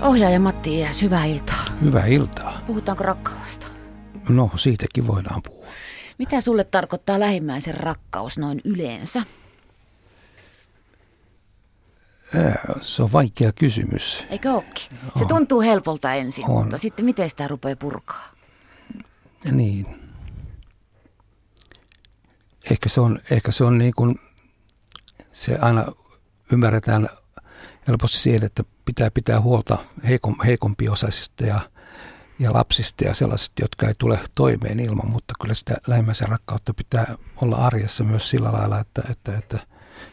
Ohjaaja Matti Ijäs, hyvää iltaa. Hyvää iltaa. Puhutaanko rakkaudesta? No, siitäkin voidaan puhua. Mitä sulle tarkoittaa lähimmäisen rakkaus noin yleensä? Se on vaikea kysymys. Eikö ookin? Se tuntuu helpolta ensin, mutta sitten miten sitä rupeaa purkaa? Niin. Ehkä se on niin kuin se aina ymmärretään helposti siihen, että pitää huolta heikompi osaisista ja lapsista ja sellaisista, jotka ei tule toimeen ilman, mutta kyllä sitä lähimmäisen rakkautta pitää olla arjessa myös sillä lailla, että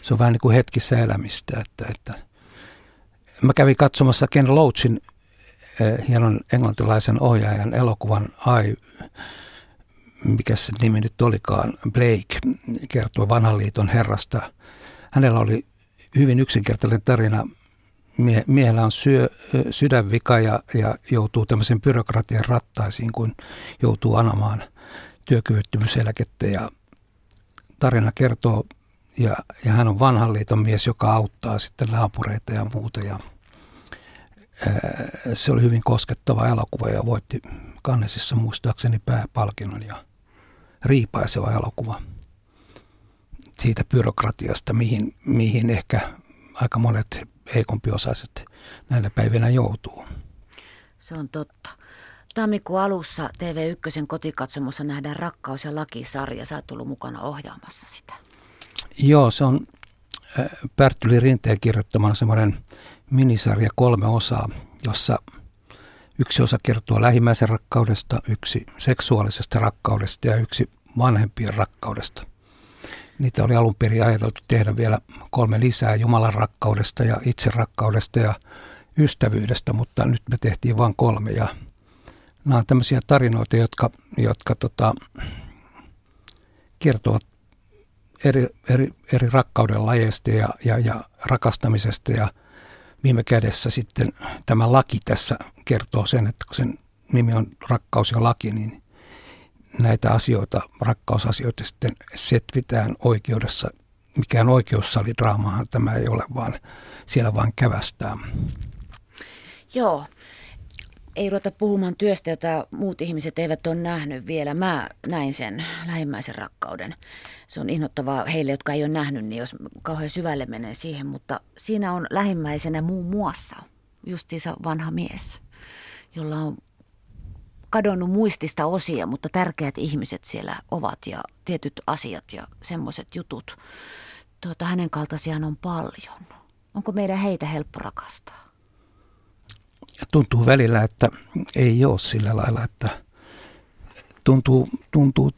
se on vähän niin kuin hetkissä elämistä. Että. Mä kävin katsomassa Ken Loachin hienon englantilaisen ohjaajan elokuvan mikä se nimi nyt olikaan, Blake, kertoi vanhan liiton herrasta. Hänellä oli hyvin yksinkertainen tarina. Miehellä on sydänvika ja joutuu tämmöisen byrokratian rattaisiin, kun joutuu anomaan työkyvyttömyyseläkettä. Ja tarina kertoo, ja hän on vanhan liiton mies, joka auttaa sitten naapureita ja muuta. Ja, se oli hyvin koskettava elokuva ja voitti Cannesissa muistaakseni pääpalkinnon ja riipaiseva elokuva siitä byrokratiasta, mihin ehkä aika monet heikompiosaiset näinä päivinä joutuu. Se on totta. Tammikuun alussa TV1 kotikatsomossa nähdään Rakkaus ja laki-sarja. Sä oot tullut mukana ohjaamassa sitä. Joo, se on Perttu Rinteen kirjoittamana semmoinen minisarja 3 osaa, jossa yksi osa kertoo lähimmäisen rakkaudesta, yksi seksuaalisesta rakkaudesta ja yksi vanhempien rakkaudesta. Niitä oli alun perin ajateltu tehdä vielä 3 lisää Jumalan rakkaudesta ja itse rakkaudesta ja ystävyydestä, mutta nyt me tehtiin vain 3. Ja nämä on tämmöisiä tarinoita, jotka kertovat eri rakkauden lajeista ja rakastamisesta ja viime kädessä sitten tämä laki tässä kertoo sen, että kun sen nimi on Rakkaus ja laki, niin näitä asioita, rakkausasioita sitten setvitään oikeudessa. Mikään oikeussalidraamahan tämä ei ole, vaan siellä vaan kävästään. Joo. Ei ruveta puhumaan työstä, jota muut ihmiset eivät ole nähnyt vielä. Mä näin sen lähimmäisen rakkauden. Se on inhottavaa heille, jotka ei ole nähnyt, niin jos kauhean syvälle menee siihen. Mutta siinä on lähimmäisenä muun muassa justiinsa vanha mies, jolla on kadonnut muistista osia, mutta tärkeät ihmiset siellä ovat ja tietyt asiat ja semmoiset jutut. Hänen kaltaisiaan on paljon. Onko meidän heitä helppo rakastaa? Tuntuu välillä, että ei ole sillä lailla, että tuntuu,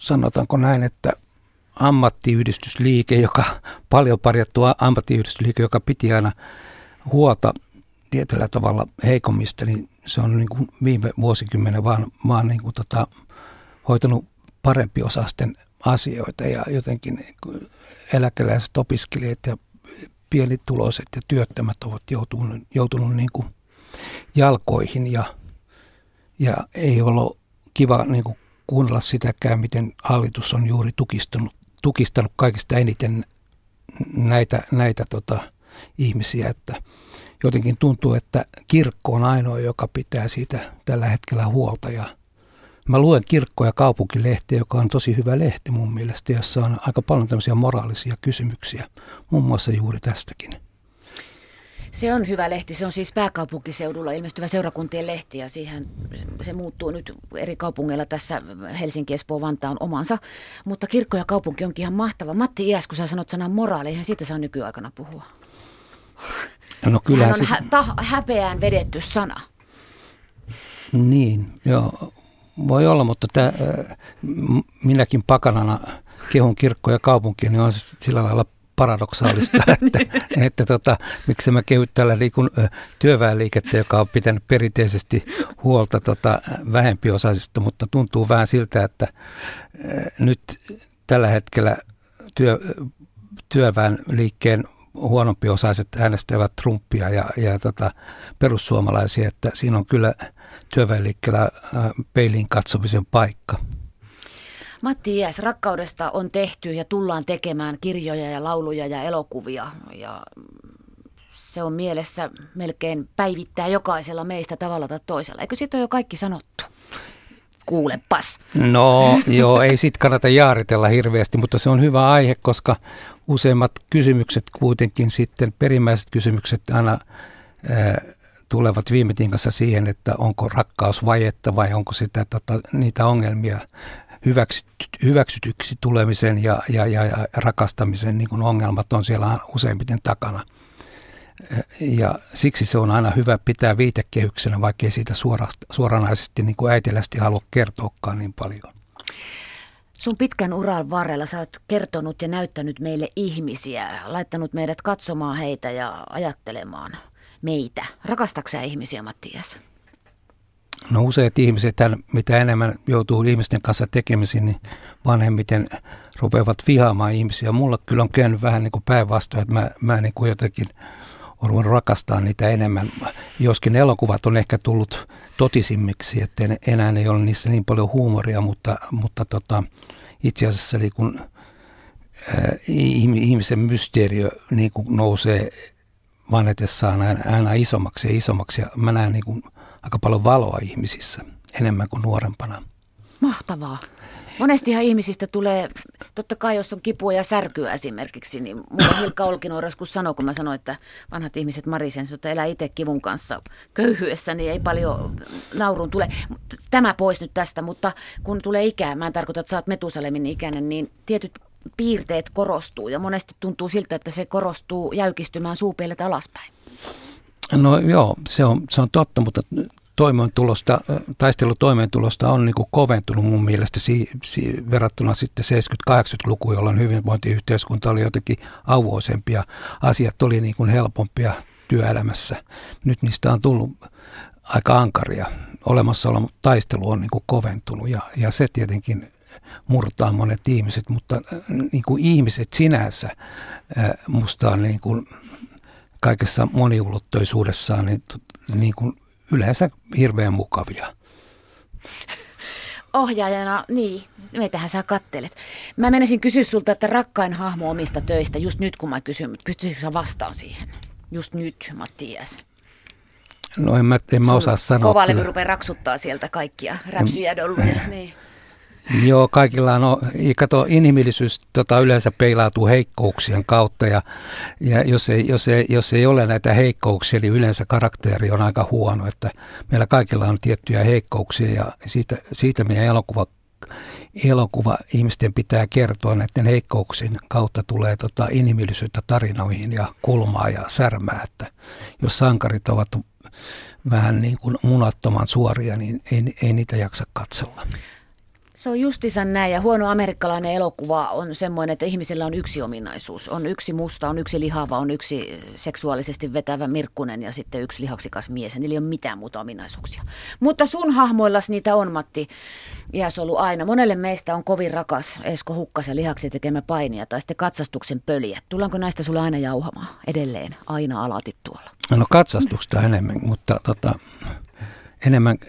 sanotaanko näin, että ammattiyhdistysliike, joka piti aina huolta tietyllä tavalla heikommista, niin se on niin kuin viime vuosikymmenen vaan niin kuin hoitanut parempiosaisten asioita ja jotenkin eläkeläiset, opiskelijat ja pienituloiset ja työttömät ovat joutunut niin kuin jalkoihin ja ei ole kiva niin kuin kuunnella sitäkään, miten hallitus on juuri tukistanut kaikista eniten näitä ihmisiä, että jotenkin tuntuu, että kirkko on ainoa, joka pitää siitä tällä hetkellä huolta. Ja mä luen kirkko- ja kaupunkilehtiä, joka on tosi hyvä lehti mun mielestä, jossa on aika paljon tämmöisiä moraalisia kysymyksiä, muun muassa juuri tästäkin. Se on hyvä lehti. Se on siis pääkaupunkiseudulla ilmestyvä seurakuntien lehti ja siihen se muuttuu nyt eri kaupungeilla tässä. Helsinki, Espoo, Vantaa on omansa, mutta kirkko ja kaupunki onkin ihan mahtava. Matti Ijäs, kun sä sanot sanan moraali, eihän siitä saa nykyaikana puhua. No, sehän on häpeään vedetty sana. Niin, joo. Voi olla, mutta minäkin pakanana kehun kirkko ja kaupunki, niin on se sillä lailla paradoksaalista, että miksi mä kehyn tällä työväenliikettä, joka on pitänyt perinteisesti huolta vähempiosaisista, mutta tuntuu vähän siltä, että nyt tällä hetkellä työväenliikkeen huonompiosaiset äänestävät Trumpia ja perussuomalaisia, että siinä on kyllä työväenliikkeellä peiliin katsomisen paikka. Matti Ijäs, rakkaudesta on tehty ja tullaan tekemään kirjoja ja lauluja ja elokuvia ja Se on mielessä melkein päivittää jokaisella meistä tavalla tai toisella. Eikö siitä ole jo kaikki sanottu? Kuulepas. No joo, ei sit kannata jaaritella hirveästi, mutta se on hyvä aihe, koska useimmat kysymykset kuitenkin sitten, perimmäiset kysymykset aina tulevat viime tingassa siihen, että onko rakkaus vajetta vai onko sitä, niitä ongelmia hyväksytyksi tulemisen ja rakastamisen niin kuin ongelmat on siellä useimmiten takana. Ja siksi se on aina hyvä pitää viitekehyksenä, vaikkei siitä suoranaisesti niin kuin äitilästi halua kertoakaan niin paljon. Sun pitkän uran varrella sä oot kertonut ja näyttänyt meille ihmisiä, laittanut meidät katsomaan heitä ja ajattelemaan meitä. Rakastatko sä ihmisiä, Matti Ijäs? No useat ihmiset, mitä enemmän joutuu ihmisten kanssa tekemisiin, niin vanhemmiten rupeavat vihaamaan ihmisiä. Mulla kyllä on käynyt vähän niin kuin päinvastoin, että mä niin kuin jotenkin olen ruvennut rakastaa niitä enemmän. Joskin elokuvat on ehkä tullut totisimmiksi, että enää ei ole niissä niin paljon huumoria, mutta itse asiassa niin kuin, ihmisen mysteeriö niin kuin nousee vanhetessaan aina isommaksi ja isommaksi. Ja mä näen niin kuin aika paljon valoa ihmisissä, enemmän kuin nuorempana. Mahtavaa. Monestihan ihmisistä tulee, totta kai jos on kipua ja särkyä esimerkiksi, niin mulla Hilkka Olkinoiras, kun mä sanoin, että vanhat ihmiset marisen, että elää itse kivun kanssa köyhyessä, niin ei paljon nauruun tule. Tämä pois nyt tästä, mutta kun tulee ikää, mä en tarkoita, että sä oot Metusalemin ikäinen, niin tietyt piirteet korostuu ja monesti tuntuu siltä, että se korostuu jäykistymään suupielet alaspäin. No joo, se on totta, mutta taistelu toimeentulosta on niin kuin koventunut mun mielestä verrattuna sitten 70-80-lukuun, jolloin hyvinvointiyhteiskunta oli jotenkin auvoisempi ja asiat oli niin kuin helpompia työelämässä. Nyt niistä on tullut aika ankaria. Olemassaolon taistelu on niin kuin koventunut ja se tietenkin murtaa monet ihmiset, mutta niin kuin ihmiset sinänsä musta on niin kuin kaikessa moniulotteisuudessaan niin kuin yleensä hirveän mukavia. Ohjaajana, niin, meitähän sä kattelet. Mä menisin kysyä sulta, että rakkain hahmo omista töistä, just nyt kun mä kysyn, mutta pystyisikö sä vastaan siihen? Just nyt, Matti Ijäs. No en mä osaa sanoa. Kova levy rupeaa raksuttaa sieltä kaikkia räpsyjä dolluja, niin. Joo, kaikilla on, inhimillisyys yleensä peilautuu heikkouksien kautta ja jos ei ole näitä heikkouksia, niin yleensä karakteri on aika huono, että meillä kaikilla on tiettyjä heikkouksia ja siitä meidän elokuva ihmisten pitää kertoa näiden heikkouksien kautta tulee inhimillisyyttä tarinoihin ja kulmaa ja särmää, että jos sankarit ovat vähän niin kuin munattoman suoria, niin ei niitä jaksa katsella. Se on justiinsa näin ja huono amerikkalainen elokuva on semmoinen, että ihmisellä on yksi ominaisuus. On yksi musta, on yksi lihava, on yksi seksuaalisesti vetävä mirkkunen ja sitten yksi lihaksikas mies. Niillä ei ole mitään muuta ominaisuuksia. Mutta sun hahmoillas niitä on, Matti Ijäs, ollut aina. Monelle meistä on kovin rakas Esko Hukka, se lihaksi tekemä Painija tai sitten Katsastuksen Pöliä. Tullaanko näistä sulle aina jauhamaan edelleen, aina alatit tuolla? No Katsastuksesta enemmän, mutta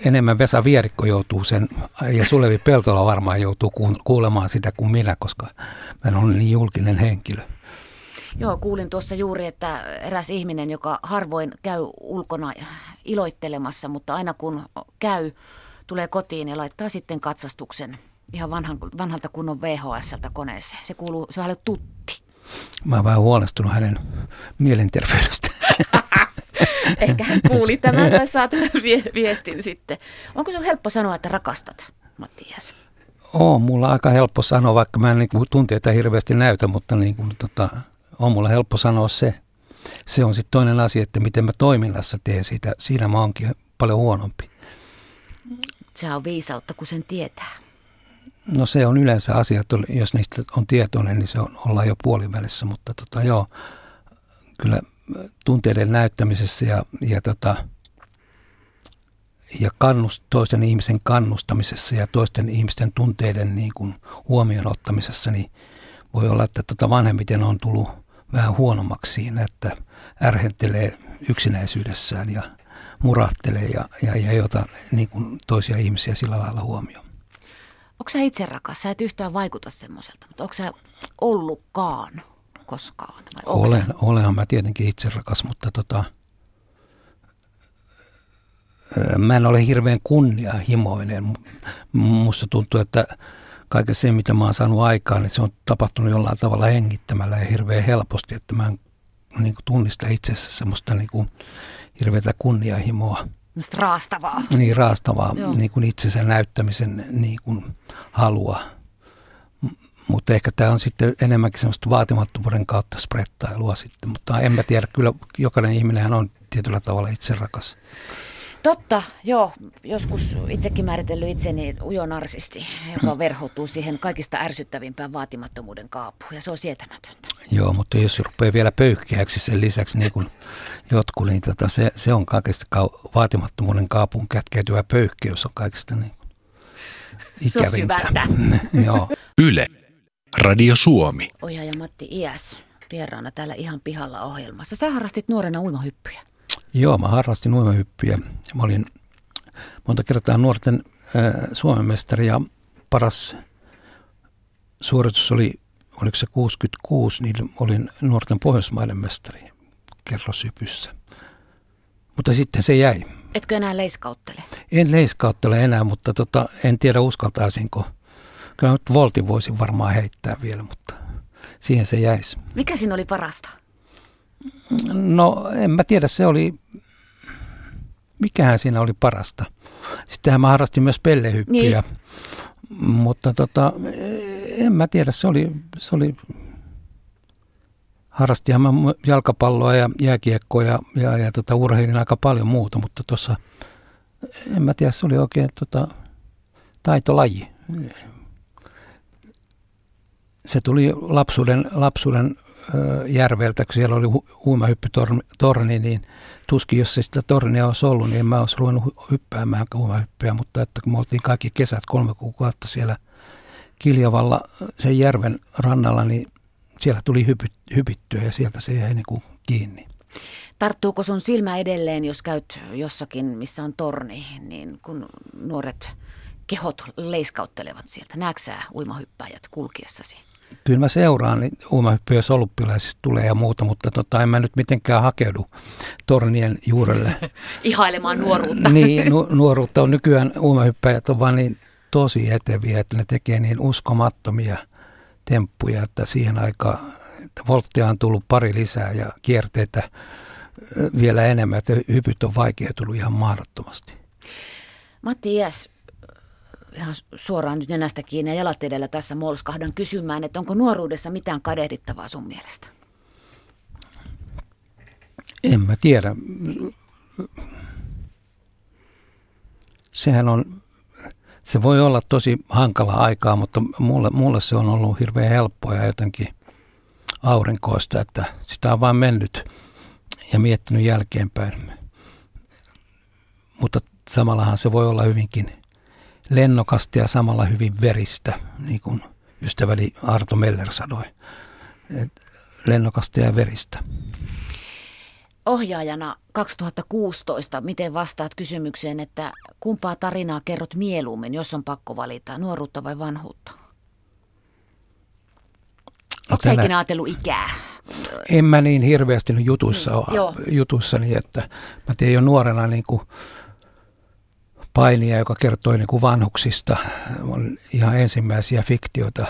Enemmän Vesa Vierikko joutuu sen, ja Sulevi Peltola varmaan joutuu kuulemaan sitä kuin minä, koska mä olen niin julkinen henkilö. Joo, kuulin tuossa juuri, että eräs ihminen, joka harvoin käy ulkona iloittelemassa, mutta aina kun käy, tulee kotiin ja laittaa sitten Katsastuksen ihan vanhalta kunnon VHS-ltä koneeseen. Se kuuluu, se on hänelle tutti. Mä oon vähän huolestunut hänen mielenterveydestä. Ehkä hän kuuli tämän tai saa tämän viestin sitten. Onko sun helppo sanoa, että rakastat, Matti Ijäs? On mulla aika helppo sanoa, vaikka mä en niin kuin tunteita hirveästi näytä, mutta niin kuin, on mulla helppo sanoa se. Se on sitten toinen asia, että miten mä toiminnassa teen sitä. Siinä mä oonkin paljon huonompi. Se on viisautta, kun sen tietää. No se on yleensä asia, jos niistä on tietoinen, niin se ollaan jo puolivälissä, mutta joo, kyllä tunteiden näyttämisessä ja toisten ihmisen kannustamisessa ja toisten ihmisten tunteiden niin kuin huomioon ottamisessa, niin voi olla, että vanhemmiten on tullut vähän huonommaksi siinä, että ärhentelee yksinäisyydessään ja murahtelee ja ei ota niin kuin toisia ihmisiä sillä lailla huomioon. Onko sä itse rakas? Sä et yhtään vaikuta semmoiselta, mutta onko sä ollutkaan? koskaan? Olenhan mä tietenkin itse rakas, mutta mä en ole hirveän kunnianhimoinen. Musta tuntuu, että kaiken sen, mitä mä oon saanut aikaan, niin se on tapahtunut jollain tavalla hengittämällä ja hirveän helposti, että mä en niin tunnista itsessä semmoista niin hirveätä kunnianhimoa. Musta raastavaa. Niin, raastavaa, niin kuin itsensä näyttämisen niin kuin halua. Mutta ehkä tämä on sitten enemmänkin semmoista vaatimattomuuden kautta sprettailua sitten, mutta en mä tiedä, kyllä jokainen ihminenhän on tietyllä tavalla itse rakas. Totta, joo. Joskus itsekin määritellyt itseni ujo narsisti, joka verhoutuu siihen kaikista ärsyttävimpään vaatimattomuuden kaappuun, ja se on sietämätöntä. Joo, mutta jos rupeaa vielä pöyhkiäksi sen lisäksi, niin kuin jotkut, niin se on kaikista vaatimattomuuden kaapun kätkeytyvä pöyhkeys on kaikista niin ikävintä. Joo. Yle, Radio Suomi. Ohjaaja Matti Ijäs, vieraana täällä Ihan pihalla -ohjelmassa. Sä harrastit nuorena uimahyppyjä. Joo, mä harrastin uimahyppyjä. Mä olin monta kertaa nuorten Suomen mestari ja paras suoritus oli, oliko se 66, niin olin nuorten Pohjoismaiden mestari kerroshypyssä. Mutta sitten se jäi. Etkö enää leiskauttele? En leiskauttele enää, mutta en tiedä uskaltaisinko. Kyllä nyt voltin voisin varmaan heittää vielä, mutta siihen se jäisi. Mikä siinä oli parasta? No, en mä tiedä, mikähän siinä oli parasta. Sittenhän mä harrastin myös pellehyppyjä, niin. Mutta en mä tiedä, harrastinhan mä jalkapalloa ja jääkiekkoa ja urheilin aika paljon muuta, mutta tuossa, en mä tiedä, se oli oikein taitolaji. Se tuli lapsuuden järveltä, kun siellä oli uimahyppytorni, niin tuskin, jos se sitä tornia olisi ollut, niin en mä olisi ruvennut hyppäämään uimahyppyä, mutta että kun me oltiin kaikki kesät 3 kuukautta siellä Kiljavalla sen järven rannalla, niin siellä tuli hypittyä ja sieltä se jäi niin kuin kiinni. Tarttuuko sun silmä edelleen, jos käyt jossakin, missä on torni, niin kun nuoret kehot leiskauttelevat sieltä? Näetkö sä uimahyppäjät kulkiessasi? Kyllä mä seuraan, niin uimahyppyjä soluppilaisista tulee ja muuta, mutta en mä nyt mitenkään hakeudu tornien juurelle. Ihailemaan nuoruutta. Niin, nuoruutta on nykyään, uimahyppäjät on vaan niin tosi eteviä, että ne tekee niin uskomattomia temppuja, että siihen aikaan volttia on tullut pari lisää ja kierteitä vielä enemmän, että hypyt on vaikeutunut ihan mahdottomasti. Matti Ijäs, ihan suoraan nyt nenästä kiinni ja jalat edellä tässä molskahdan kysymään, että onko nuoruudessa mitään kadehdittavaa sun mielestä? En mä tiedä. Se voi olla tosi hankalaa aikaa, mutta mulle se on ollut hirveän helppoa ja jotenkin aurinkoista, että sitä on vaan mennyt ja miettinyt jälkeenpäin. Mutta samallahan se voi olla hyvinkin lennokasta ja samalla hyvin veristä, niin kuin ystäväni Arto Meller sanoi. Lennokasta ja veristä. Ohjaajana 2016, miten vastaat kysymykseen, että kumpaa tarinaa kerrot mieluummin, jos on pakko valita, nuoruutta vai vanhuutta? Onko sä ikinä ajatellut ikää? En mä niin hirveästi nyt jutuissani, että mä tein jo nuorena niin kuin Painija, joka kertoi niin kuin vanhuksista, on ihan ensimmäisiä fiktioita,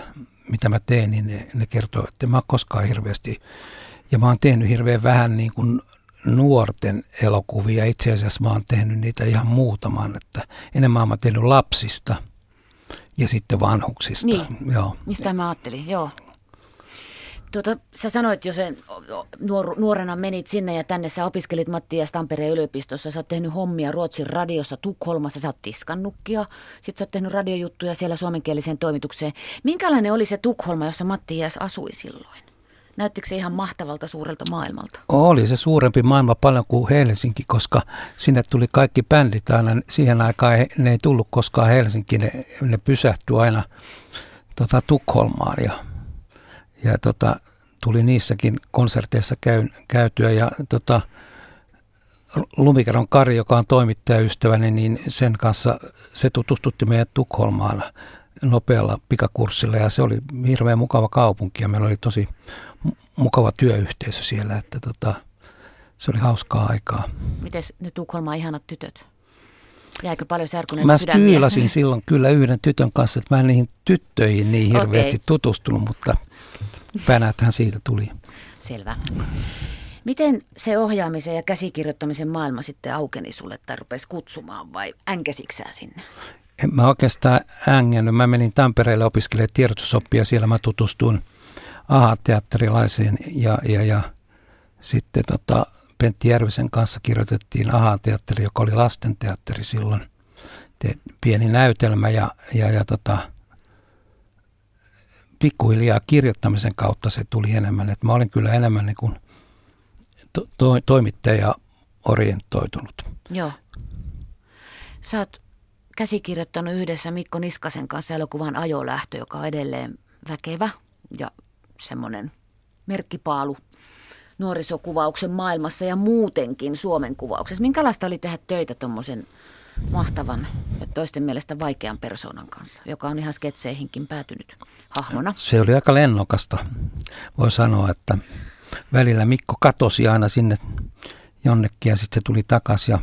mitä mä tein, niin ne kertoi, että mä oon koskaan hirveästi, ja mä oon tehnyt hirveän vähän niin kuin nuorten elokuvia. Itse asiassa mä oon tehnyt niitä ihan muutaman, että enemmän mä oon tehnyt lapsista ja sitten vanhuksista. Niin, joo. Mistä mä ajattelin, joo. Sä sanoit jo sen, nuorena menit sinne ja tänne, sä opiskelit Matti Ijäs Tampereen yliopistossa, sä oot tehnyt hommia Ruotsin radiossa Tukholmassa, sä oot tiskannutkia, sit sä oot tehnyt radiojuttuja siellä suomenkieliseen toimitukseen. Minkälainen oli se Tukholma, jossa Matti Ijäs asui silloin? Näyttikö se ihan mahtavalta suurelta maailmalta? Oli se suurempi maailma paljon kuin Helsinki, koska sinne tuli kaikki bändit aina, siihen aikaan ne ei tullut koskaan Helsinkiin, ne pysähtyi aina Tukholmaan ja tuli niissäkin konserteissa käytyä ja Lumikeron Kari, joka on toimittajaystäväni, niin sen kanssa se tutustutti meidät Tukholmaan nopealla pikakurssilla ja se oli hirveän mukava kaupunki ja meillä oli tosi mukava työyhteisö siellä, että se oli hauskaa aikaa. Mites ne Tukholman ihanat tytöt? Jäikö paljon särkuneita sydämiä? Mä tyylasin silloin kyllä yhden tytön kanssa, että mä en niihin tyttöihin niin hirveästi tutustunut, mutta päänäythän siitä tuli. Selvä. Miten se ohjaamisen ja käsikirjoittamisen maailma sitten aukeni sulle tai rupesi kutsumaan vai änkäsitkö sä sinne? En mä oikeastaan ängännyt. Mä menin Tampereelle opiskelemaan tiedotusoppia. Siellä mä tutustuin AHA-teatterilaiseen ja sitten Pentti Järvisen kanssa kirjoitettiin AHA-teatteri, joka oli lastenteatteri silloin. Pieni näytelmä ja pikkuhiljaa kirjoittamisen kautta se tuli enemmän. Et mä olin kyllä enemmän niin kuin toimittaja orientoitunut. Joo. Sä oot käsikirjoittanut yhdessä Mikko Niskasen kanssa elokuvan Ajolähtö, joka on edelleen väkevä ja semmoinen merkkipaalu nuorisokuvauksen maailmassa ja muutenkin Suomen kuvauksessa. Minkälaista oli tehdä töitä tuommoisen mahtavan ja toisten mielestä vaikean persoonan kanssa, joka on ihan sketseihinkin päätynyt hahmona? Se oli aika lennokasta. Voi sanoa, että välillä Mikko katosi aina sinne jonnekin ja sitten tuli takaisin ja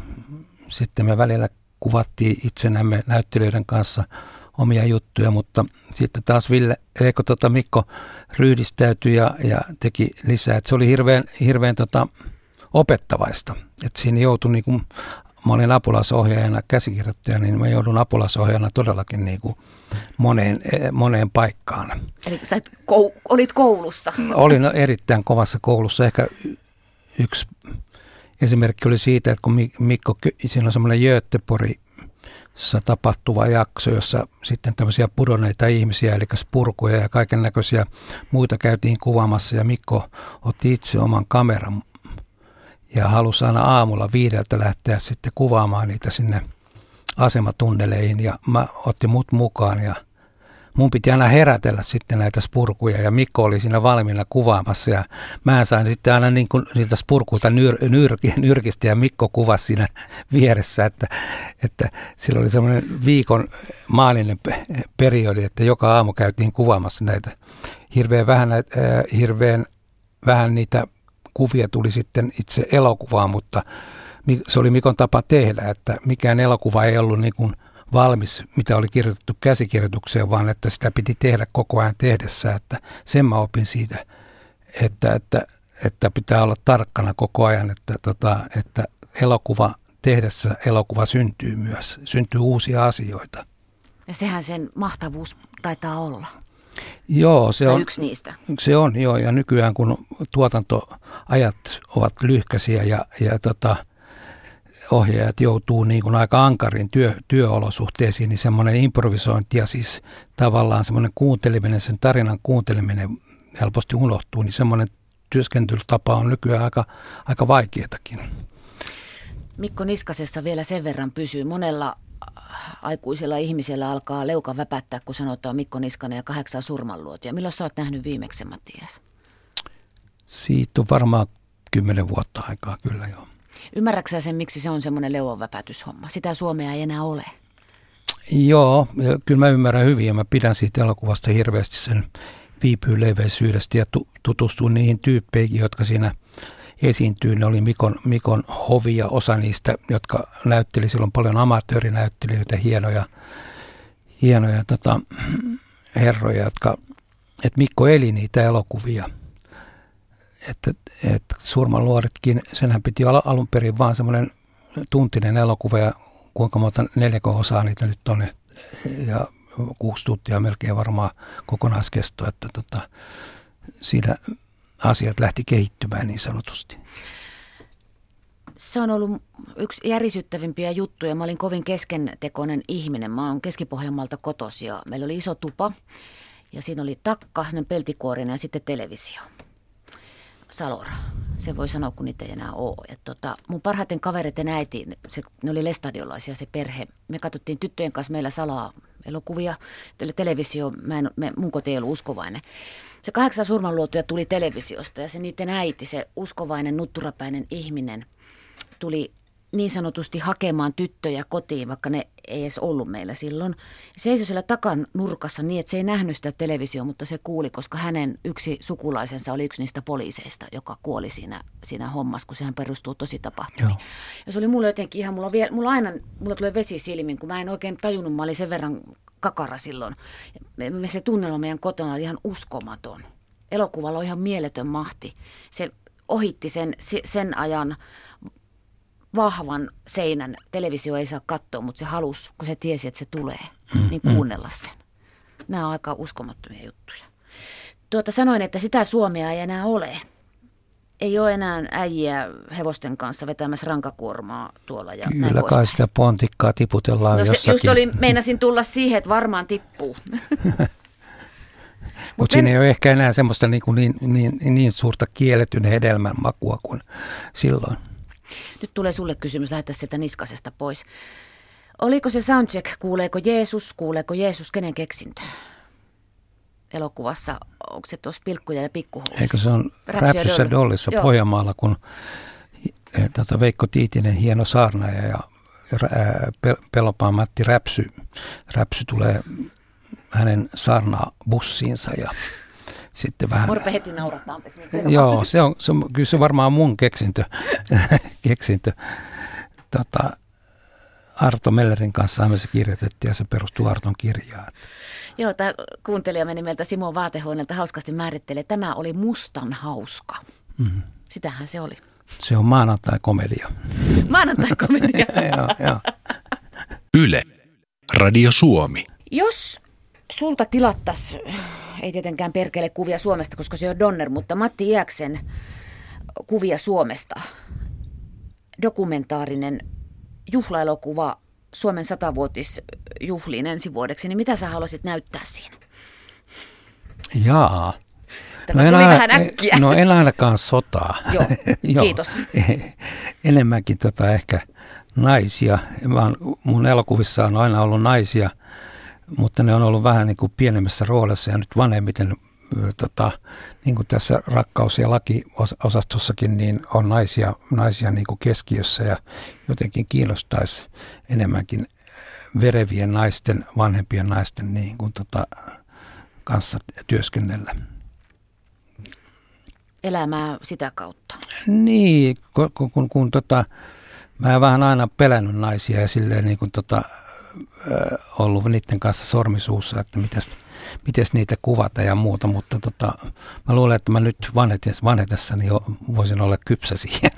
sitten me välillä kuvattiin itsenämme näyttelijöiden kanssa omia juttuja, mutta sitten taas Mikko ryhdistäytyi ja teki lisää. Et se oli hirveän opettavaista. Et siinä joutui, niin kun mä olin apulaisohjaajana, käsikirjoittaja, niin mä joudun apulaisohjaajana todellakin niin kuin moneen paikkaan. Eli sä olit koulussa? Olin erittäin kovassa koulussa. Ehkä yksi esimerkki oli siitä, että kun Mikko, siinä on semmoinen Göteborgissa tapahtuva jakso, jossa sitten tämmöisiä pudonneita ihmisiä, eli spurkuja ja kaiken näköisiä muita käytiin kuvaamassa ja Mikko otti itse oman kameran ja halusi aina aamulla 5 lähteä sitten kuvaamaan niitä sinne asematundeleihin ja mä otti mut mukaan ja mun piti aina herätellä sitten näitä spurkuja ja Mikko oli siinä valmiina kuvaamassa ja mä sain sitten aina niin kuin niiltä spurkuilta nyrkistä ja Mikko kuvasi siinä vieressä, että sillä oli semmoinen viikon maallinen periodi, että joka aamu käytiin kuvaamassa näitä. Hirveän vähän niitä kuvia tuli sitten itse elokuvaan, mutta se oli Mikon tapa tehdä, että mikään elokuva ei ollut niin kuin valmis, mitä oli kirjoitettu käsikirjoitukseen, vaan että sitä piti tehdä koko ajan tehdessä, että sen mä opin siitä, että pitää olla tarkkana koko ajan, että elokuva tehdessä elokuva syntyy myös, syntyy uusia asioita. Ja sehän sen mahtavuus taitaa olla. Joo, se on yksi niistä. Se on, joo, ja nykyään kun tuotantoajat ovat lyhkäisiä ja ohjaajat joutuu niin kuin aika ankariin työolosuhteisiin, niin semmoinen improvisointi ja siis tavallaan semmoinen kuunteleminen, sen tarinan kuunteleminen helposti unohtuu, niin semmoinen työskentelytapa on nykyään aika vaikeatakin. Mikko Niskasessa vielä sen verran pysyy. Monella aikuisella ihmisellä alkaa leuka väpättää, kun sanotaan Mikko Niskanen ja 8 surmanluotia. Milloin sä oot nähnyt viimeksi, Matti Ijäs? Siitä on varmaan 10 vuotta aikaa, kyllä joo. Ymmärrätkö sä sen, miksi se on semmoinen leuanväpätyshomma? Sitä Suomea ei enää ole. Joo, kyllä mä ymmärrän hyvin ja mä pidän siitä elokuvasta hirveästi sen viipyleveisyydestä ja tutustun niihin tyyppeihin, jotka siinä esiintyy. Ne oli Mikon hovi ja osa niistä, jotka näytteli silloin paljon amatöörinäyttelijöitä, hienoja herroja, jotka, että Mikko eli niitä elokuvia. Että surmanluoritkin, senhän piti olla alun perin vaan semmoinen tuntinen elokuva ja kuinka monta 4 osaa niitä nyt on ja 6 tuntia melkein varmaan kokonaiskesto, että siinä asiat lähti kehittymään niin sanotusti. Se on ollut yksi järisyttävimpiä juttuja. Mä olin kovin keskentekoinen ihminen. Mä oon Keski-Pohjanmaalta kotoisin ja meillä oli iso tupa ja siinä oli takka, peltikuorinen ja sitten televisio. Salora. Se voi sanoa, kun niitä ei enää ole. Ja mun parhaiten kavereiden äiti, ne oli lestadiolaisia se perhe. Me katsottiin tyttöjen kanssa meillä salaa elokuvia, televisio, mun koti ei ollut uskovainen. Se 8 surmanluotuja tuli televisiosta ja se niiden äiti, se uskovainen, nutturapäinen ihminen tuli niin sanotusti hakemaan tyttöjä kotiin, vaikka ne ei edes ollut meillä silloin. Seisoi siellä takan nurkassa niin, että se ei nähnyt sitä televisiota, mutta se kuuli, koska hänen yksi sukulaisensa oli yksi niistä poliiseista, joka kuoli siinä hommassa, kun sehän perustuu tositapahtumiin. Ja se oli mulle jotenkin ihan, mulla tulee vesi silmiin, kun mä en oikein tajunnut, mä olin sen verran kakara silloin. Se tunnelma meidän kotona oli ihan uskomaton. Elokuvalla on ihan mieletön mahti. Se ohitti sen ajan vahvan seinän. Televisio ei saa katsoa, mutta se halusi, kun se tiesi, että se tulee, niin kuunnella sen. Nämä on aika uskomattomia juttuja. Sanoin, että sitä Suomea ei enää ole. Ei ole enää äijiä hevosten kanssa vetämässä rankakuormaa tuolla. Ja kyllä kai sitä pontikkaa tiputellaan jossakin. No se just meinasin tulla siihen, että varmaan tippuu. Mutta siinä ei ole ehkä enää semmoista niin suurta kielletyn hedelmän makua kuin silloin. Nyt tulee sulle kysymys, lähetä sieltä Niskasesta pois. Oliko se soundcheck, kuuleeko Jeesus kenen keksintö? Elokuvassa, onko se tuossa Pilkkuja ja pikkuhuus? Eikö se on Räpsyssä Dollissa Pohjanmaalla, kun Veikko Tiitinen, hieno saarnaaja ja Pelopaan Matti Räpsy. Räpsy tulee hänen saarnaa bussiinsa ja sitten vähän... Morpa heti naurattaa, anteeksi. Joo, kyllä se varmaan mun keksintö. Arto Mellerin kanssa se kirjoitettiin ja se perustuu Arton kirjaan. Joo, tämä kuuntelija meni meiltä Simo Vaatehuoneelta hauskasti määrittelee. Tämä oli mustan hauska. Mm-hmm. Sitähän se oli. Se on maanantai-komedia. Maanantai-komedia. Joo. Yle. Radio Suomi. Jos sulta tilattaisiin, ei tietenkään perkele kuvia Suomesta, koska se on Donner, mutta Matti Ijäksen kuvia Suomesta, dokumentaarinen juhlaelokuva Suomen 100-vuotisjuhliin ensi vuodeksi, niin mitä sä haluaisit näyttää siinä? Jaa. Tämä tuli vähän äkkiä. No en ainakaan sotaa. Joo, kiitos. Enemmänkin ehkä naisia. Mun elokuvissa on aina ollut naisia, mutta ne on ollut vähän niin kuin pienemmässä roolissa ja nyt vanhemmiten, niin kuin tässä Rakkaus ja laki -osastossakin, niin on naisia niin kuin keskiössä ja jotenkin kiinnostaisi enemmänkin verevien naisten, vanhempien naisten niin kuin kanssa työskennellä. Elämää sitä kautta. Niin, kun mä vähän aina pelännyt naisia ja silleen niin kuin ollut niiden kanssa sormisuussa, että miten niitä kuvata ja muuta, mutta mä luulen, että mä nyt vanhetessani voisin olla kypsä siihen.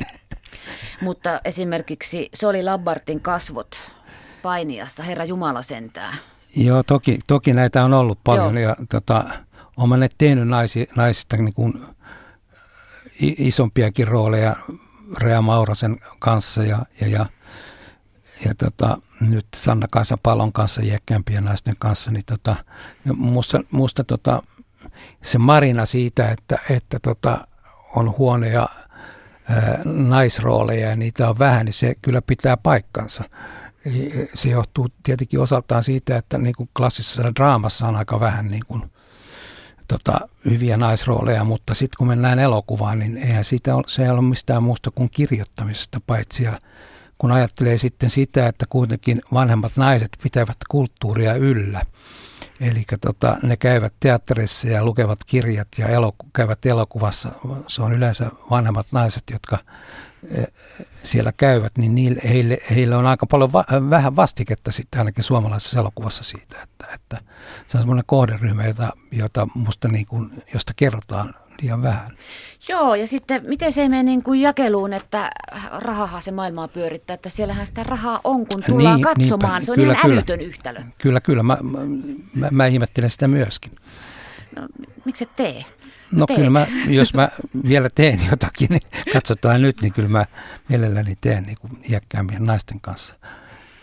Mutta esimerkiksi Soli Labbartin kasvot Painijassa, Herra Jumala sentää. Joo, toki näitä on ollut paljon. Joo. Ja olen mä ne tehnyt naisista niin kuin isompiakin rooleja Rea Maurasen kanssa ja nyt Sanna Palon kanssa, iäkkäämpien naisten kanssa, niin musta se marina siitä, että on huonoja naisrooleja ja niitä on vähän, niin se kyllä pitää paikkansa. Se johtuu tietenkin osaltaan siitä, että niin kuin klassisessa draamassa on aika vähän niin kuin, hyviä naisrooleja, mutta sitten kun mennään elokuvaan, niin eihän se ei ole mistään muusta kuin kirjoittamisesta paitsi. Kun ajattelee sitten sitä, että kuitenkin vanhemmat naiset pitävät kulttuuria yllä. Eli ne käyvät teatterissa ja lukevat kirjat ja käyvät elokuvassa. Se on yleensä vanhemmat naiset, jotka siellä käyvät, niin heillä on aika paljon vähän vastiketta sitten ainakin suomalaisessa elokuvassa siitä. Että se on semmoinen kohderyhmä, jota musta niin kuin, josta kerrotaan liian vähän. Joo, ja sitten miten se ei mene niin kuin jakeluun, että rahahan se maailmaa pyörittää, että siellähän sitä rahaa on, kun tullaan niin, katsomaan. Niinpä, se on ihan älytön yhtälö. Kyllä, mä ihmettelen sitä myöskin. No, miksi et tee? No kyllä jos mä vielä teen jotakin, niin katsotaan nyt, niin kyllä mä mielelläni teen niin kuin iäkkäämien naisten kanssa,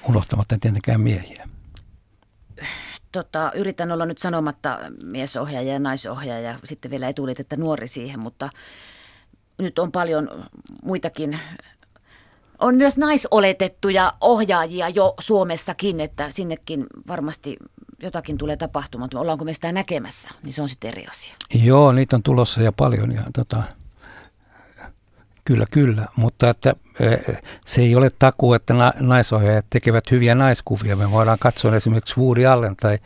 unohtamatta tietenkään miehiä. Yritän olla nyt sanomatta miesohjaaja ja naisohjaaja, sitten vielä etuliitettä nuori siihen, mutta nyt on paljon muitakin. On myös naisoletettuja ohjaajia jo Suomessakin, että sinnekin varmasti jotakin tulee tapahtumaan. Ollaanko me sitä näkemässä, niin se on sitten eri asia. Joo, niitä on tulossa ja paljon. Ja Kyllä, kyllä, mutta että se ei ole takuu, että naisohjaajat tekevät hyviä naiskuvia. Me voidaan katsoa esimerkiksi Woody Allen tai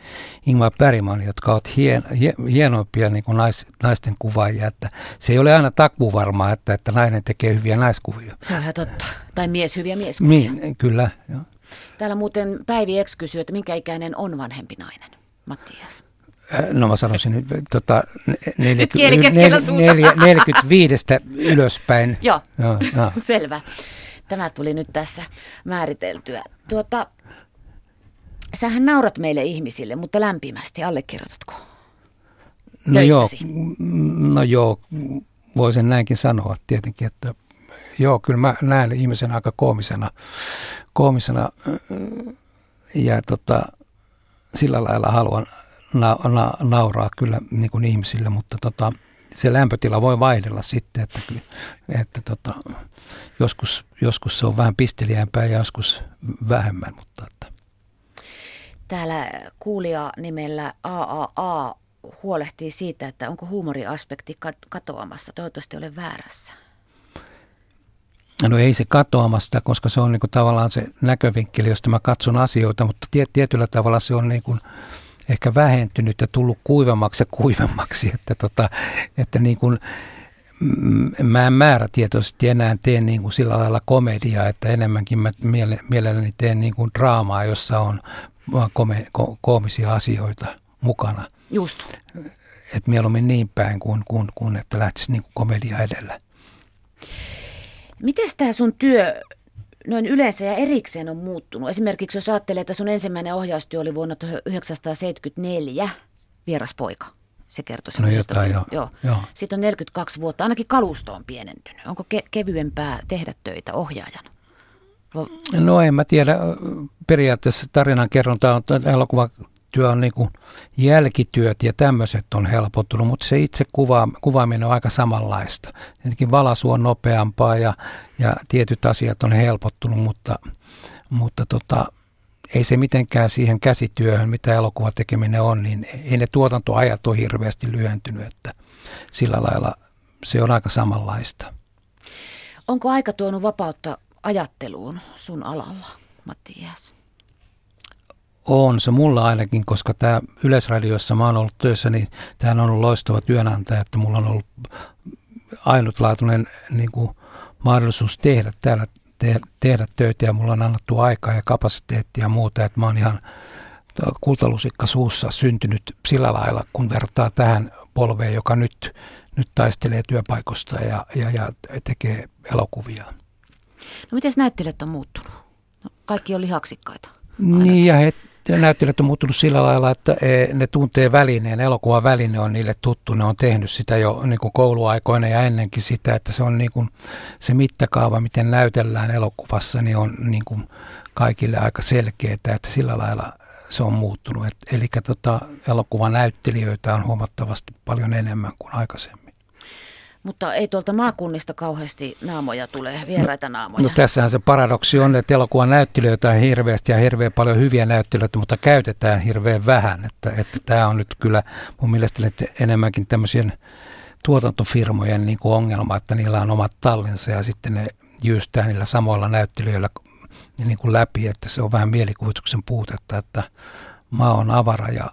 Ingmar Bergman, jotka ovat hienoimpia niin kuin naisten kuvaajia. Että se ei ole aina takuuvarmaa, että nainen tekee hyviä naiskuvia. Se on ihan totta. Tai mies hyviä mieskuvia. Niin, kyllä. Jo. Täällä muuten Päivi X kysyy, että minkä ikäinen on vanhempi nainen, Matti Ijäs? No mä sanoisin nyt 45 ylöspäin. Joo, selvä. Tämä tuli nyt tässä määriteltyä. Sähän naurat meille ihmisille, mutta lämpimästi, allekirjoitatko? No joo, voisin näinkin sanoa tietenkin, että joo, kyllä mä näen ihmisen aika koomisena ja sillä lailla haluan nauraa kyllä niin kuin ihmisille, mutta se lämpötila voi vaihdella sitten, että joskus se on vähän pisteliämpää ja joskus vähemmän. Mutta. Täällä kuulija nimellä AAA huolehtii siitä, että onko huumoriaspekti katoamassa. Toivottavasti ole väärässä. No ei se katoamasta, koska se on niin kuin tavallaan se näkövinkkeli, josta mä katson asioita, mutta tietyllä tavalla se on niin kuin ehkä vähentynyt ja tullut kuivemmaksi, että niin kuin mä en määrätietoisesti enää tee niin kuin sillä lailla komediaa, että enemmänkin mä mielelläni teen niin kuin draamaa, jossa on koomisia asioita mukana. Just. Et mieluummin niin päin kuin että lähtisi niin kuin komedia edellä. Miten tämä sun työ noin yleensä ja erikseen on muuttunut? Esimerkiksi jos ajattelee, että sun ensimmäinen ohjaustyö oli vuonna 1974, Vieras poika. Se kertoi semmoisesta. No jotain, joo. Siitä on 42 vuotta, ainakin kalusto on pienentynyt. Onko kevyempää tehdä töitä ohjaajana? No en mä tiedä. Periaatteessa tarinankerronta on, elokuvatyö on niin kuin jälkityöt ja tämmöiset on helpottunut, mutta se itse kuvaaminen on aika samanlaista. Tietenkin valaisu on nopeampaa ja tietyt asiat on helpottunut, mutta ei se mitenkään siihen käsityöhön, mitä elokuvatekeminen on, niin ei ne tuotantoajat ole hirveästi lyhentynyt, että sillä lailla se on aika samanlaista. Onko aika tuonut vapautta ajatteluun sun alalla, Matti Ijäs? On se mulla ainakin, koska tämä Yleisradio, jossa mä oon ollut töissä, niin tämähän on ollut loistava työnantaja, että mulla on ollut ainutlaatuinen niin kuin mahdollisuus tehdä täällä tehdä töitä ja mulla on annettu aikaa ja kapasiteettia ja muuta, että mä oon ihan kultalusikka suussa syntynyt sillä lailla, kun vertaa tähän polveen, joka nyt taistelee työpaikosta ja tekee elokuvia. No miten näyttelijät on muuttunut? No, kaikki on lihaksikkaita. Ainakin. Niin, ja näyttelijät on muuttunut sillä lailla, että ne tuntee välineen, elokuvan väline on niille tuttu, ne on tehnyt sitä jo niin kuin kouluaikoina ja ennenkin sitä, että se on niin kuin se mittakaava, miten näytellään elokuvassa, niin on niin kuin kaikille aika selkeää, että sillä lailla se on muuttunut. Eli elokuvanäyttelijöitä on huomattavasti paljon enemmän kuin aikaisemmin. Mutta ei tuolta maakunnista kauheasti naamoja tulee, vieraita naamoja. No tässähän se paradoksi on, että elokuvan näyttelijöitä on hirveästi ja hirveän paljon hyviä näyttelijöitä, mutta käytetään hirveän vähän. Että tämä on nyt kyllä mun mielestä enemmänkin tämmöisien tuotantofirmojen niin kuin ongelma, että niillä on omat tallinsa ja sitten ne jyystää niillä samoilla näyttelijöillä niin kuin läpi, että se on vähän mielikuvituksen puutetta, että maa on avara ja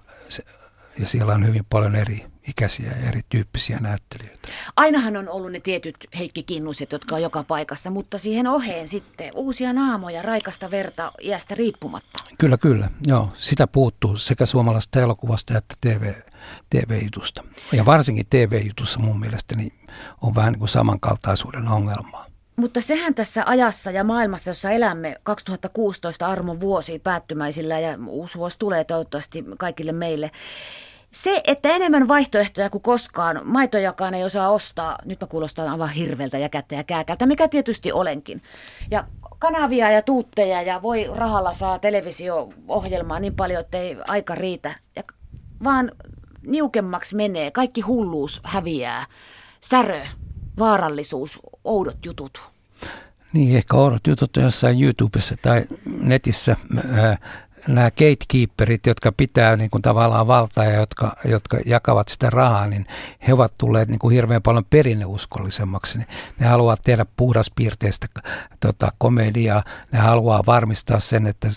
siellä on hyvin paljon eri ikäisiä ja erityyppisiä näyttelijöitä. Ainahan on ollut ne tietyt Heikki Kinnuset, jotka on joka paikassa, mutta siihen oheen sitten uusia naamoja, raikasta verta iästä riippumatta. Kyllä, joo. Sitä puuttuu sekä suomalaisesta elokuvasta että TV-jutusta. Ja varsinkin TV-jutussa mun mielestäni on vähän niin kuin samankaltaisuuden ongelmaa. Mutta sehän tässä ajassa ja maailmassa, jossa elämme, 2016 armon vuosi päättymäisillä ja uusi vuosi tulee toivottavasti kaikille meille. Se, että enemmän vaihtoehtoja kuin koskaan, maitojakaan ei osaa ostaa, nyt mä kuulostan aivan hirveltä ja kättä ja kääkältä, mikä tietysti olenkin. Ja kanavia ja tuutteja ja voi rahalla saa televisio-ohjelmaa niin paljon, että ei aika riitä. Ja vaan niukemmaksi menee, kaikki hulluus häviää, särö, vaarallisuus, oudot jutut. Niin, ehkä oudot jutut jossain YouTubessa tai netissä nämä gatekeeperit, jotka pitää niin kuin tavallaan valtaa ja jotka jakavat sitä rahaa, niin he ovat tulleet niin kuin hirveän paljon perinneuskollisemmaksi. Ne haluavat tehdä puhdaspiirteistä komediaa, ne haluaa varmistaa sen, että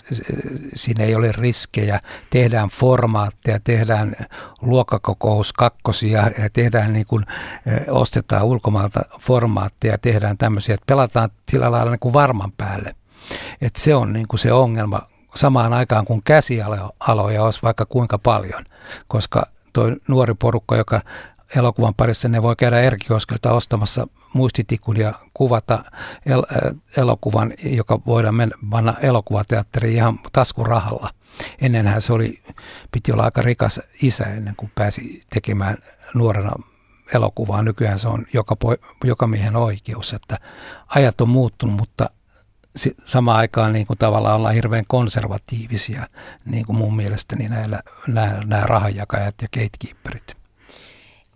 siinä ei ole riskejä. Tehdään formaatteja, tehdään luokkakokous kakkosia ja tehdään niin kuin, ostetaan ulkomailta formaatteja, tehdään tämmöisiä, että pelataan sillä lailla niin kuin varman päälle. Et se on niin kuin se ongelma. Samaan aikaan kun käsialoja olisi vaikka kuinka paljon, koska tuo nuori porukka, joka elokuvan parissa, ne voi käydä erkioskelta ostamassa muistitikun ja kuvata elokuvan, joka voidaan panna elokuvateatteriin ihan taskurahalla. Ennenhän se piti olla aika rikas isä ennen kuin pääsi tekemään nuorena elokuvaa. Nykyään se on joka miehen oikeus, että ajat on muuttunut, mutta samaan aikaan niin kuin tavallaan ollaan hirveän konservatiivisia, niin kuin mun mielestäni nämä rahanjakajat ja gatekeeperit.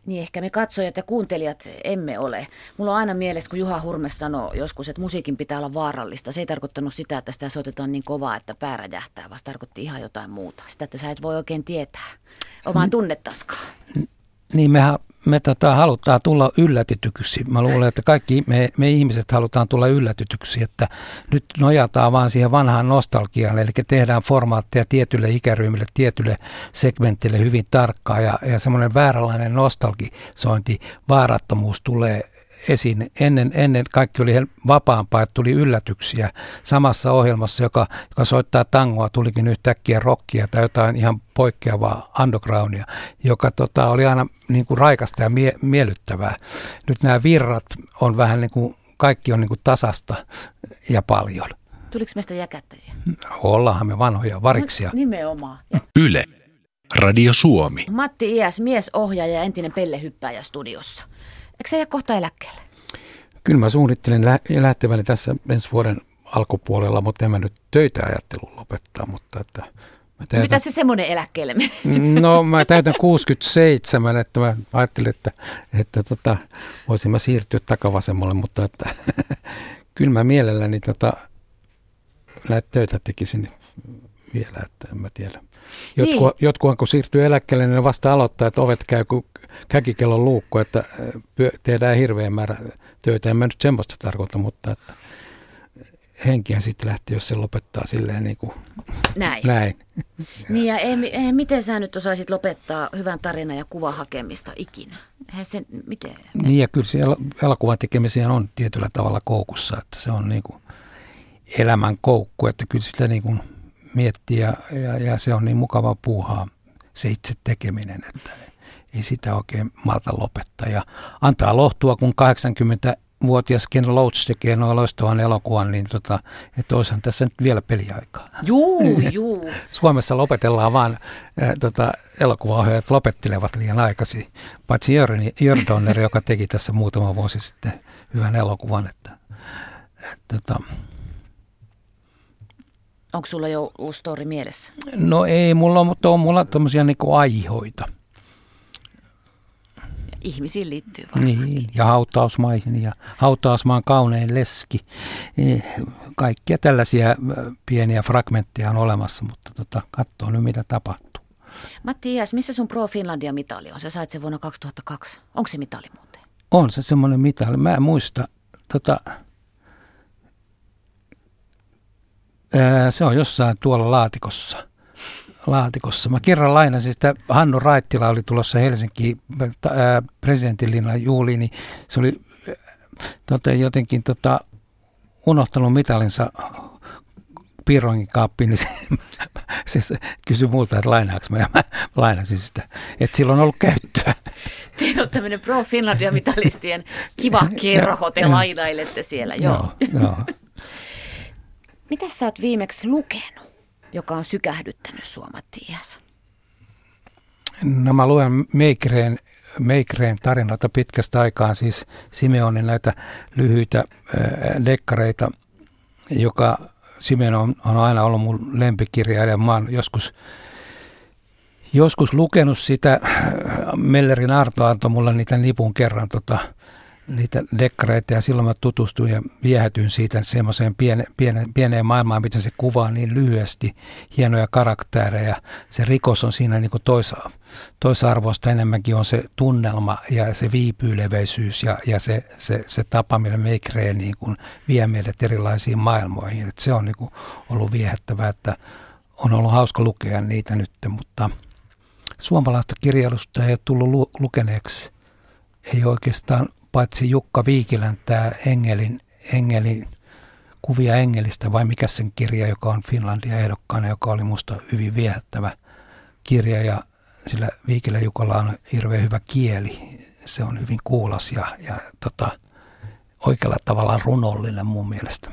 Niin ehkä me katsojat ja kuuntelijat emme ole. Mulla on aina mielessä, kun Juha Hurme sanoo joskus, että musiikin pitää olla vaarallista. Se ei tarkoittanut sitä, että sitä soitetaan niin kovaa, että pää räjähtää, vaan se tarkoitti ihan jotain muuta. Sitä, että sä et voi oikein tietää omaan tunnetaskaan. Niin me halutaan tulla yllätetyksi. Mä luulen, että kaikki me ihmiset halutaan tulla yllätetyksi, että nyt nojataan vaan siihen vanhaan nostalgiaan, eli tehdään formaatteja tietylle ikäryhmille, tietylle segmentille hyvin tarkkaan ja semmoinen vääränlainen nostalgisointi, vaarattomuus tulee esiin. Ennen kaikki oli vapaampaa, että tuli yllätyksiä. Samassa ohjelmassa, joka soittaa tangoa, tulikin yhtäkkiä rockia tai jotain ihan poikkeavaa undergroundia, joka oli aina niin kuin raikasta ja miellyttävää. Nyt nämä virrat on vähän niin kuin, kaikki on niin kuin tasasta ja paljon. Tuliko meistä jäkättäjiä? Ollaanhan me vanhoja variksia. No, nimenomaan. Yle. Radio Suomi. Matti Ijäs, miesohjaaja ja entinen pellehyppääjä studiossa. Eikö se jää kohta eläkkeelle? Kyllä mä suunnittelen lähteväni tässä ensi vuoden alkupuolella, mutta en mä nyt töitä ajattelun lopettaa. Mutta että mitä se semmoinen eläkkeelle menee? No mä täytän 67, että mä ajattelin, että voisin mä siirtyä takavasemmalle, mutta että kyllä mä mielelläni näitä töitä tekisin vielä, että en mä tiedä. Jotkuhan kun siirtyy eläkkeelle, niin ne vasta aloittaa, että ovet käy kuin käkikellon luukku, että tehdään hirveä määrä töitä. En mä nyt semmoista tarkoita, mutta että henkiä sitten lähtee, jos se lopettaa silleen niin kuin näin. Niin ja miten sä nyt osaisit lopettaa hyvän tarinan ja kuvan hakemista ikinä? Miten? Niin ja kyllä siellä elokuvan tekemiseen on tietyllä tavalla koukussa, että se on niin kuin elämän koukku, että kyllä sitä niin kuin miettii ja se on niin mukava puuhaa se itse tekeminen, että ei sitä oikein malta lopettaa. Ja antaa lohtua, kun 80-vuotias Ken Loach tekee noin loistavan elokuvan, niin että olisihan tässä nyt vielä peliaikaa. Juu. Suomessa lopetellaan vaan elokuvaohjaajat lopettelevat liian aikaisin, paitsi Jörn Donner, joka teki tässä muutama vuosi sitten hyvän elokuvan, että onko sulla jo uusi story mielessä? No ei mulla ole, mutta on mulla tämmöisiä niinku aiheita. Ihmisiin liittyy varmaankin. Niin, ja hautausmaihin ja hautausmaan kaunein leski. Kaikkia tällaisia pieniä fragmentteja on olemassa, mutta katsoo nyt mitä tapahtuu. Matti Ijäs, missä sun Pro Finlandia-mitali on? Sä sait sen vuonna 2002. Onko se mitali muuten? On se semmoinen mitali. Mä en muista se on jossain tuolla laatikossa. Mä kerran lainasin sitä, Hannu Raittila oli tulossa Helsinkiin presidentinlinnan juhliin, niin se oli jotenkin unohtanut mitalinsa piirongin kaappiin, niin se kysyi multa, että lainaanko mä, ja mä lainasin sitä, että sillä on ollut käyttöä. Teillä on tämmöinen Pro Finlandia-mitalistien kiva kerho, te lainailette siellä, joo. Mitä sä oot viimeksi lukenut, joka on sykähdyttänyt sua, Matti Ijäs? No mä luen Meikreen tarinoita pitkästä aikaa, siis Simeonin näitä lyhyitä dekkareita, joka Simeon on aina ollut mun lempikirjailija. Mä oon joskus lukenut sitä, Mellerin Arto antoi mulle niitä nipun kerran niitä dekkareita ja silloin mä tutustuin ja viehätyin siitä semmoiseen pieneen maailmaan, mitä se kuvaa niin lyhyesti, hienoja karaktereja. Se rikos on siinä niin kuin toisarvoista enemmänkin on se tunnelma ja se viipyyleveisyys ja se tapa, millä meikrejä niin kuin vie meidät erilaisiin maailmoihin. Et se on niin kuin ollut viehättävää, että on ollut hauska lukea niitä nyt, mutta suomalaista kirjallisuutta ei ole tullut lukeneeksi. Ei oikeastaan, paitsi Jukka Viikilän tämä Engelin, kuvia Engelistä, vai mikä sen kirja, joka on Finlandia ehdokkaana, joka oli musta hyvin viehättävä kirja. Ja sillä Viikilä Jukolla on hirveän hyvä kieli. Se on hyvin kuulas ja oikealla tavalla runollinen mun mielestä.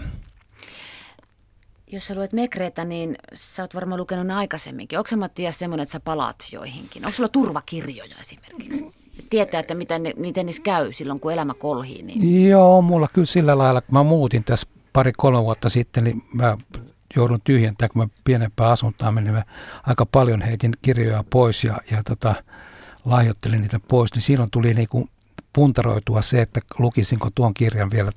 Jos sä luet mekreitä, niin sä oot varmaan lukenut ne aikaisemminkin. Onko sä, Matti, semmoinen, että sä palaat joihinkin? Onko sulla turvakirjoja esimerkiksi? Tietää, että miten niissä käy silloin, kun elämä kolhii. Niin. Joo, mulla kyllä sillä lailla, kun mä muutin tässä 2-3 vuotta sitten, niin mä joudun tyhjentämään, kun mä pienempään asuntaan menin, mä aika paljon heitin kirjoja pois ja lahjoittelin niitä pois, niin silloin tuli niinku puntaroitua se, että lukisinko tuon kirjan vielä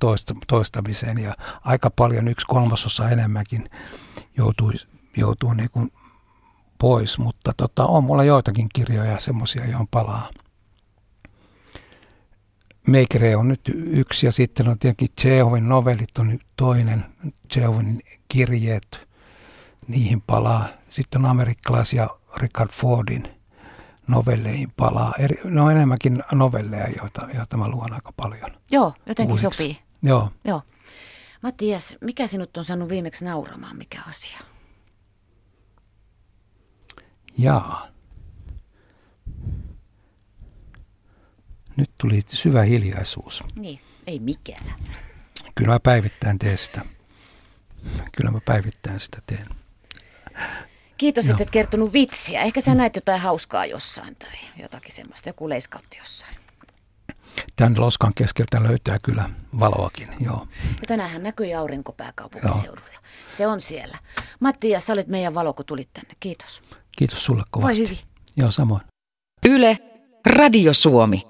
toistamiseen, ja aika paljon 1/3 enemmänkin joutuu niinku pois, mutta on mulla joitakin kirjoja semmoisia, johon palaa. Meikere on nyt yksi, ja sitten on tietenkin Tšehovin novellit on toinen, Tšehovin kirjeet, niihin palaa. Sitten on amerikkalaisia Richard Fordin novelleihin palaa. Ne on enemmänkin novelleja, joita mä luon aika paljon. Joo, jotenkin uusiksi. Sopii. Joo. Matti Ijäs, mikä sinut on saanut viimeksi nauramaan, mikä asia? Jaa. Nyt tuli syvä hiljaisuus. Niin, ei mikään. Kyllä mä päivittäin teen sitä. Kiitos, että et kertonut vitsiä. Ehkä sä näet jotain hauskaa jossain tai jotakin semmoista, joku leiskautti jossain. Tämän loskan keskeltä löytää kyllä valoakin, joo. Ja tänäänhän näkyy aurinko pääkaupunkiseudulla. Se on siellä. Matti Ijäs, sä olit meidän valo, kun tulit tänne. Kiitos. Kiitos sulle kovasti. Voi hyvin. Joo, samoin. Yle, Radio Suomi.